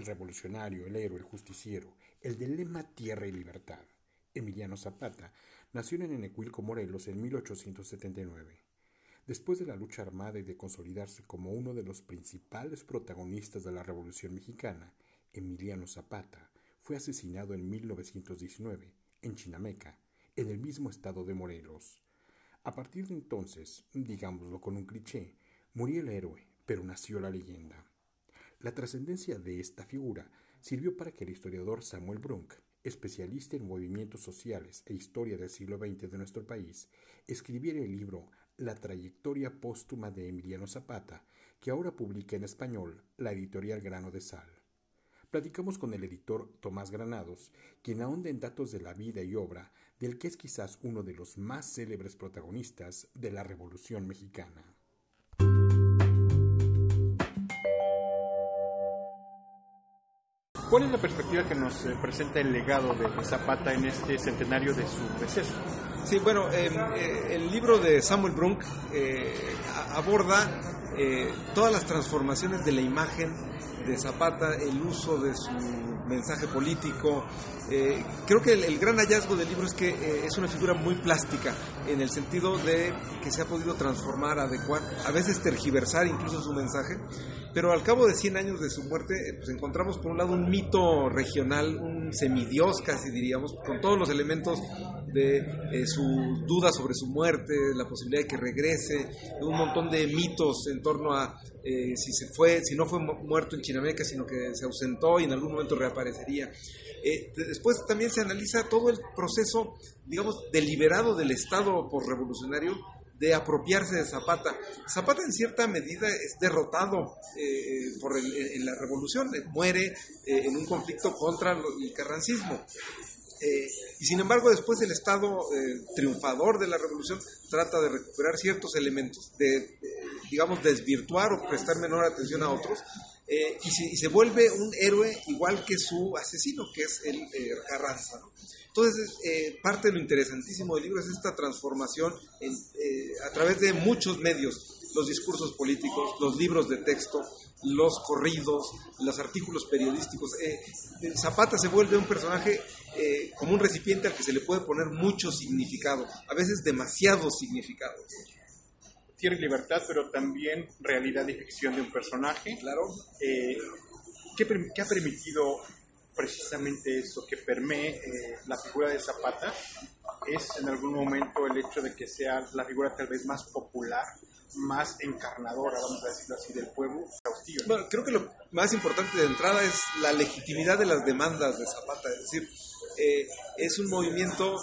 el revolucionario, el héroe, el justiciero, el del lema Tierra y Libertad. Emiliano Zapata nació en Enecuilco, Morelos, en 1879. Después de la lucha armada y de consolidarse como uno de los principales protagonistas de la Revolución Mexicana, Emiliano Zapata fue asesinado en 1919, en Chinameca, en el mismo estado de Morelos. A partir de entonces, digámoslo con un cliché, murió el héroe, pero nació la leyenda. La trascendencia de esta figura sirvió para que el historiador Samuel Brunk, especialista en movimientos sociales e historia del siglo XX de nuestro país, escribiera el libro La trayectoria póstuma de Emiliano Zapata, que ahora publica en español la editorial Grano de Sal. Platicamos con el editor Tomás Granados, quien ahonda en datos de la vida y obra del que es quizás uno de los más célebres protagonistas de la Revolución Mexicana. ¿Cuál es la perspectiva que nos presenta el legado de Zapata en este centenario de su deceso? Sí, bueno, el libro de Samuel Brunk aborda todas las transformaciones de la imagen de Zapata, el uso de su mensaje político. Creo que el gran hallazgo del libro es que es una figura muy plástica, en el sentido de que se ha podido transformar, adecuar, a veces tergiversar incluso su mensaje, pero al cabo de 100 años de su muerte, pues encontramos por un lado un mito regional, un semidios casi diríamos, con todos los elementos de su duda sobre su muerte, la posibilidad de que regrese, un montón de mitos en torno a si se fue, si no fue muerto en Chinameca, sino que se ausentó y en algún momento reaparecería. Después también se analiza todo el proceso, digamos, deliberado del Estado posrevolucionario de apropiarse de Zapata. Zapata en cierta medida es derrotado en la revolución, muere en un conflicto contra el carrancismo. Y sin embargo después el Estado triunfador de la revolución trata de recuperar ciertos elementos, digamos, desvirtuar o prestar menor atención a otros, y se vuelve un héroe igual que su asesino, que es el Carranza, ¿no? Entonces, parte de lo interesantísimo del libro es esta transformación a través de muchos medios: los discursos políticos, los libros de texto, los corridos, los artículos periodísticos. Zapata se vuelve un personaje como un recipiente al que se le puede poner mucho significado, a veces demasiado significado. Tierra y libertad, pero también realidad y ficción de un personaje. Claro. ¿Qué ha permitido precisamente eso, que permee la figura de Zapata? ¿Es en algún momento el hecho de que sea la figura tal vez más popular, más encarnadora, vamos a decirlo así, del pueblo? Bueno, creo que lo más importante de entrada es la legitimidad de las demandas de Zapata, es decir, es un movimiento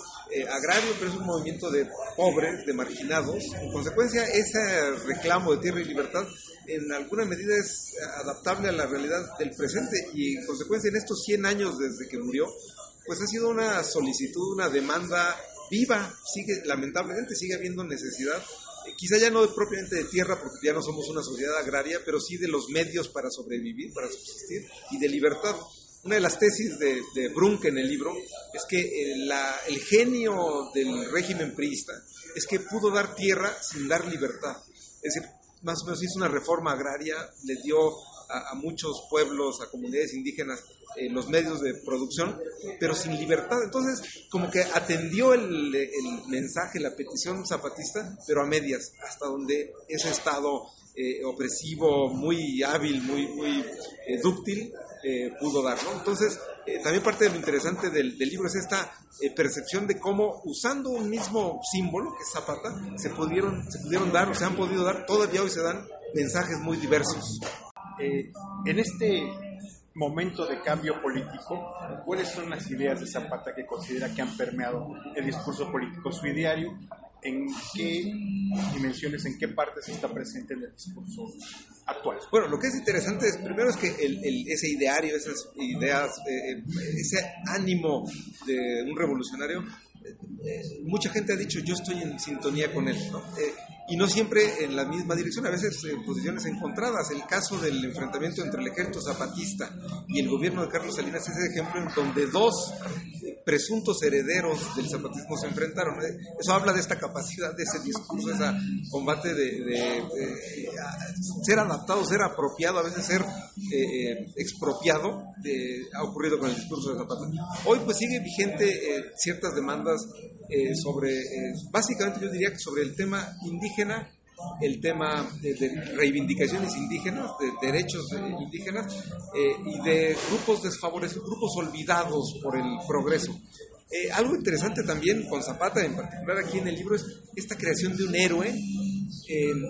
agrario, pero es un movimiento de pobres, de marginados. En consecuencia, ese reclamo de tierra y libertad en alguna medida es adaptable a la realidad del presente, y en consecuencia en estos 100 años desde que murió, pues ha sido una solicitud, una demanda viva. Lamentablemente sigue habiendo necesidad, quizá ya no propiamente de tierra, porque ya no somos una sociedad agraria, pero sí de los medios para sobrevivir, para subsistir, y de libertad. Una de las tesis de Brunk en el libro es que el genio del régimen priista es que pudo dar tierra sin dar libertad. Es decir, más o menos hizo una reforma agraria, le dio a muchos pueblos, a comunidades indígenas, los medios de producción, pero sin libertad. Entonces, como que atendió el mensaje, la petición zapatista, pero a medias, hasta donde ese Estado opresivo, muy hábil, muy dúctil, pudo dar, ¿no? Entonces, también parte de lo interesante del libro es esta percepción de cómo, usando un mismo símbolo, que es Zapata, se pudieron dar, o se han podido dar, todavía hoy se dan mensajes muy diversos. En este momento de cambio político, ¿cuáles son las ideas de Zapata que considera que han permeado el discurso político, su ideario? ¿En qué dimensiones, en qué partes está presente en el discurso actual? Bueno, lo que es interesante es, primero, es que ese ideario, esas ideas, ese ánimo de un revolucionario, mucha gente ha dicho: yo estoy en sintonía con él, ¿no? Y no siempre en la misma dirección, a veces en posiciones encontradas. El caso del enfrentamiento entre el ejército zapatista y el gobierno de Carlos Salinas es ese ejemplo en donde dos presuntos herederos del zapatismo se enfrentaron. Eso habla de esta capacidad, de ese discurso, ese combate de ser adaptado, ser apropiado, a veces ser expropiado, ha ocurrido con el discurso de Zapata. Hoy pues sigue vigente ciertas demandas sobre, básicamente yo diría que sobre el tema indígena, el tema de reivindicaciones indígenas, de derechos indígenas y de grupos desfavorecidos, grupos olvidados por el progreso. Algo interesante también con Zapata, en particular aquí en el libro, es esta creación de un héroe,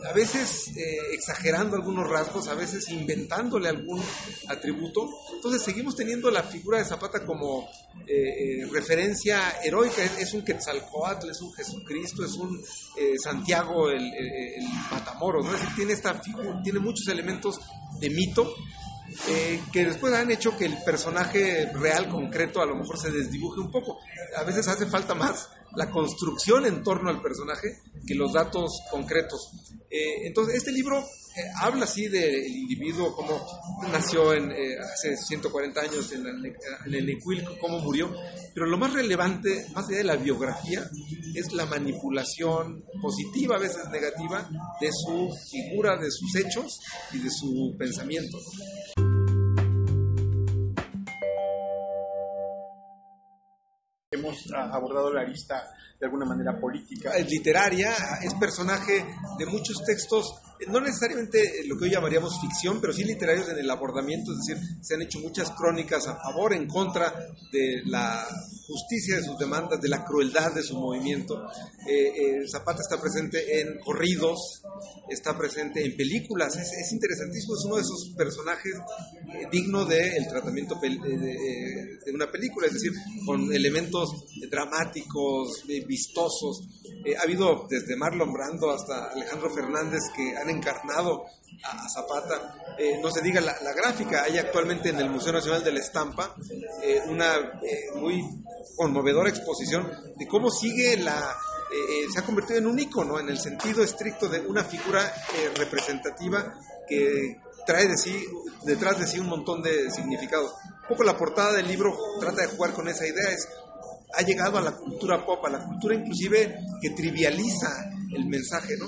a veces exagerando algunos rasgos, a veces inventándole algún atributo. Entonces seguimos teniendo la figura de Zapata como referencia heroica. Es un Quetzalcóatl, es un Jesucristo, es un Santiago el Matamoros, ¿no? Es decir, tiene esta figura, tiene muchos elementos de mito que después han hecho que el personaje real, concreto, a lo mejor se desdibuje un poco. A veces hace falta más la construcción en torno al personaje que los datos concretos. Entonces, este libro habla así del individuo, cómo nació hace 140 años en el Enecuilco, cómo murió, pero lo más relevante, más allá de la biografía, es la manipulación positiva, a veces negativa, de su figura, de sus hechos y de su pensamiento. Hemos abordado la arista de alguna manera política. Es literaria, es personaje de muchos textos, no necesariamente lo que hoy llamaríamos ficción, pero sí literarios en el abordamiento, es decir, se han hecho muchas crónicas a favor, en contra de la justicia de sus demandas, de la crueldad de su movimiento. Zapata está presente en corridos, está presente en películas, es interesantísimo, es uno de esos personajes digno del tratamiento de una película, es decir, con elementos dramáticos, vistosos. Ha habido desde Marlon Brando hasta Alejandro Fernández que han encarnado a Zapata. No se diga la gráfica, hay actualmente en el Museo Nacional de la Estampa una muy conmovedora exposición de cómo sigue se ha convertido en un ícono, en el sentido estricto de una figura representativa que trae detrás de sí un montón de significados. Un poco la portada del libro trata de jugar con esa idea, ha llegado a la cultura pop, a la cultura inclusive que trivializa el mensaje, ¿no?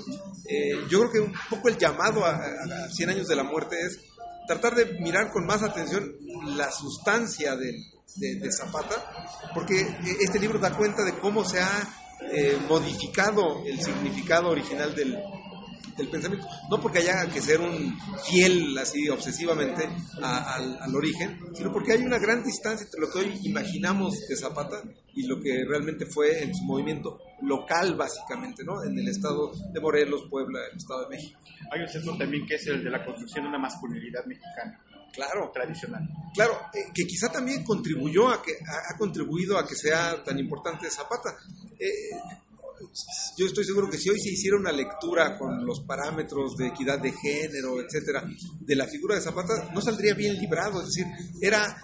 Yo creo que un poco el llamado a 100 años de la muerte es tratar de mirar con más atención la sustancia de Zapata, porque este libro da cuenta de cómo se ha modificado el significado original del pensamiento, no porque haya que ser un fiel así obsesivamente al origen, sino porque hay una gran distancia entre lo que hoy imaginamos de Zapata y lo que realmente fue en su movimiento local, básicamente, ¿no? En el estado de Morelos, Puebla, el estado de México. Hay un sesgo también que es el de la construcción de una masculinidad mexicana. Claro, tradicional. Claro, que quizá también contribuyó ha contribuido a que sea tan importante Zapata. Yo estoy seguro que si hoy se hiciera una lectura con los parámetros de equidad de género, etcétera, de la figura de Zapata, no saldría bien librado. Es decir, era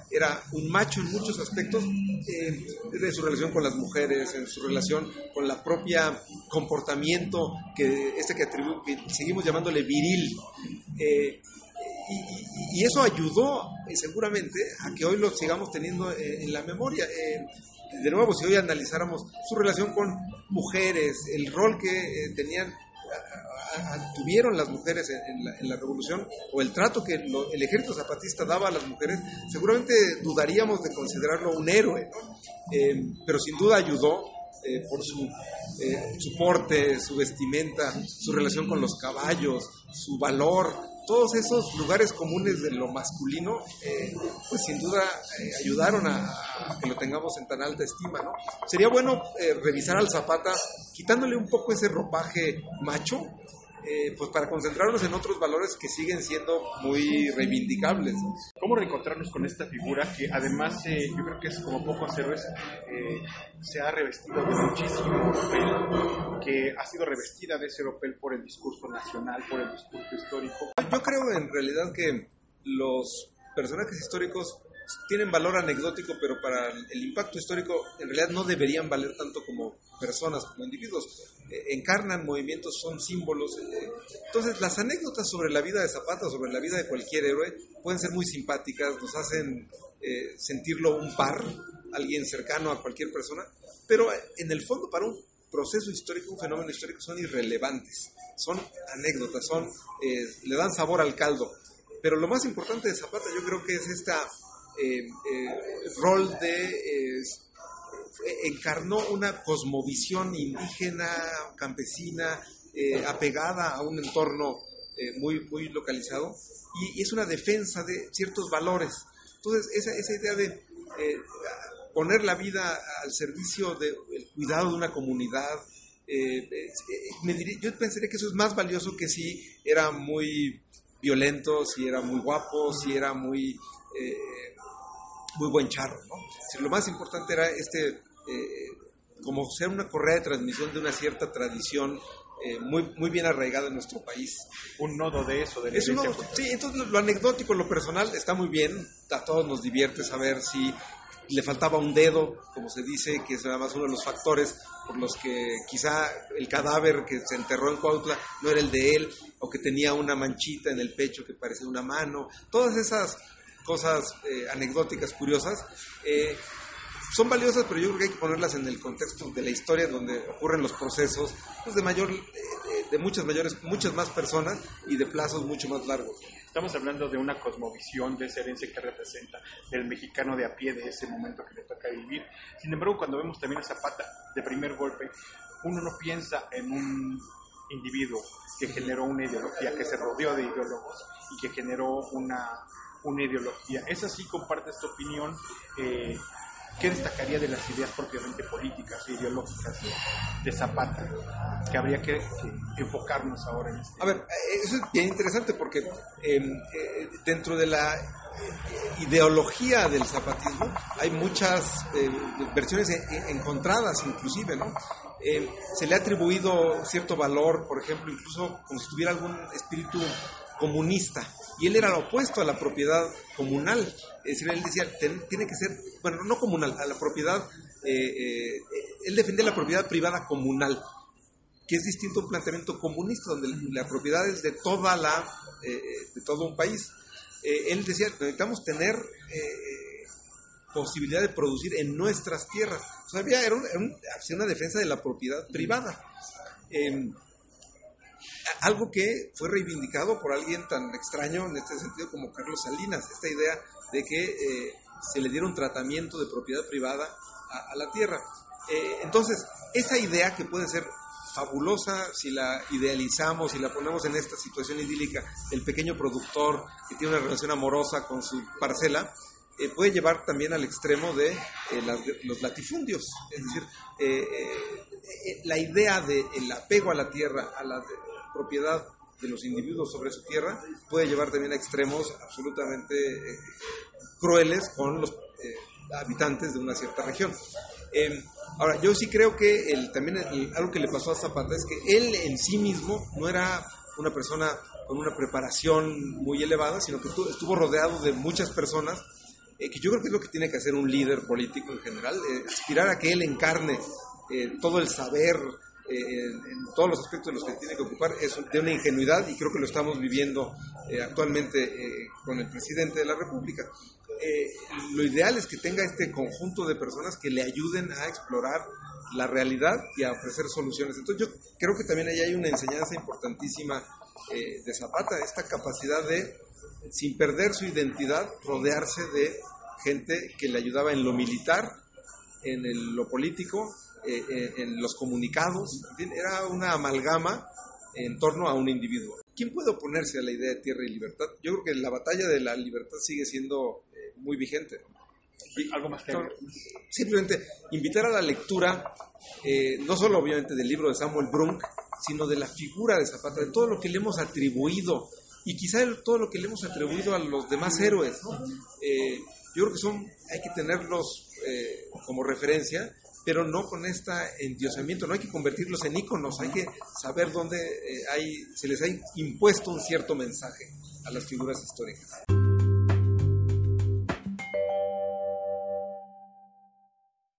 un macho en muchos aspectos, de su relación con las mujeres, en su relación con la propia comportamiento que seguimos llamándole viril. Y eso ayudó seguramente a que hoy lo sigamos teniendo en la memoria. De nuevo, si hoy analizáramos su relación con mujeres, el rol que tuvieron las mujeres en la revolución, o el trato que el ejército zapatista daba a las mujeres, seguramente dudaríamos de considerarlo un héroe, ¿no? Pero sin duda ayudó por su porte, su vestimenta, su relación con los caballos, su valor. Todos esos lugares comunes de lo masculino, pues sin duda ayudaron a que lo tengamos en tan alta estima, ¿no? Sería bueno revisar al Zapata, quitándole un poco ese ropaje macho, pues para concentrarnos en otros valores que siguen siendo muy reivindicables. ¿Cómo reencontrarnos con esta figura que además yo creo que es como pocos héroes se ha revestido de muchísimo papel, que ha sido revestida de ese papel por el discurso nacional, por el discurso histórico? Yo creo en realidad que los personajes históricos tienen valor anecdótico, pero para el impacto histórico en realidad no deberían valer tanto como personas, como individuos. Encarnan movimientos, son símbolos. Entonces las anécdotas sobre la vida de Zapata, sobre la vida de cualquier héroe, pueden ser muy simpáticas, nos hacen sentirlo un par. alguien cercano a cualquier persona, pero en el fondo para un proceso histórico, un fenómeno histórico, son irrelevantes, son anécdotas, son le dan sabor al caldo. Pero lo más importante de Zapata yo creo que es este rol de... encarnó una cosmovisión indígena, campesina, apegada a un entorno muy localizado, y es una defensa de ciertos valores. Entonces esa idea de poner la vida al servicio del cuidado de una comunidad, yo pensaría que eso es más valioso que si era muy violento, si era muy guapo, si era muy buen charro, ¿no? Si lo más importante era como ser una correa de transmisión de una cierta tradición muy bien arraigada en nuestro país. Un nodo de eso. De es un nodo, sí, entonces lo anecdótico, lo personal está muy bien, a todos nos divierte saber si le faltaba un dedo, como se dice, que es además uno de los factores por los que quizá el cadáver que se enterró en Cuautla no era el de él, o que tenía una manchita en el pecho que parecía una mano. Todas esas cosas anecdóticas, curiosas, son valiosas, pero yo creo que hay que ponerlas en el contexto de la historia donde ocurren los procesos de muchas más personas y de plazos mucho más largos. Estamos hablando de una cosmovisión, de esa herencia que representa el mexicano de a pie, de ese momento que le toca vivir. Sin embargo, cuando vemos también a Zapata de primer golpe, uno no piensa en un individuo que generó una ideología, que se rodeó de ideólogos y que generó una ideología. Es así, comparte esta opinión. ¿Qué destacaría de las ideas propiamente políticas e ideológicas de Zapata que habría que enfocarnos ahora en esto? A ver, eso es bien interesante porque dentro de la ideología del zapatismo hay muchas versiones encontradas, inclusive, ¿no? Se le ha atribuido cierto valor, por ejemplo, incluso como si tuviera algún espíritu comunista, y él era lo opuesto a la propiedad comunal. Es decir, él decía, tiene que ser, bueno, no comunal, a la propiedad, él defendía la propiedad privada comunal, que es distinto a un planteamiento comunista, donde la propiedad es de todo un país. Él decía, necesitamos tener posibilidad de producir en nuestras tierras. O sea, hacía una defensa de la propiedad privada. Algo que fue reivindicado por alguien tan extraño en este sentido como Carlos Salinas, esta idea de que se le diera un tratamiento de propiedad privada a la tierra. Entonces, esa idea que puede ser fabulosa si la idealizamos, si la ponemos en esta situación idílica del pequeño productor que tiene una relación amorosa con su parcela, puede llevar también al extremo de los latifundios. Es decir, la idea del apego a la tierra, a la propiedad de los individuos sobre su tierra, puede llevar también a extremos absolutamente crueles con los habitantes de una cierta región. Ahora, yo sí creo que algo que le pasó a Zapata es que él en sí mismo no era una persona con una preparación muy elevada, sino que estuvo rodeado de muchas personas, que yo creo que es lo que tiene que hacer un líder político en general, aspirar a que él encarne todo el saber en todos los aspectos de los que tiene que ocupar, es de una ingenuidad, y creo que lo estamos viviendo actualmente con el presidente de la República. Lo ideal es que tenga este conjunto de personas que le ayuden a explorar la realidad y a ofrecer soluciones. Entonces yo creo que también ahí hay una enseñanza importantísima de Zapata, esta capacidad de, sin perder su identidad, rodearse de gente que le ayudaba en lo militar, en lo político, en los comunicados. Era una amalgama en torno a un individuo. ¿Quién puede oponerse a la idea de tierra y libertad? Yo creo que la batalla de la libertad sigue siendo muy vigente. Y algo más que simplemente invitar a la lectura, no solo obviamente del libro de Samuel Brunk, sino de la figura de Zapata, de todo lo que le hemos atribuido, y quizá todo lo que le hemos atribuido a los demás héroes, ¿no? Yo creo que hay que tenerlos como referencia, pero no con este endiosamiento. No hay que convertirlos en íconos, hay que saber dónde se les ha impuesto un cierto mensaje a las figuras históricas.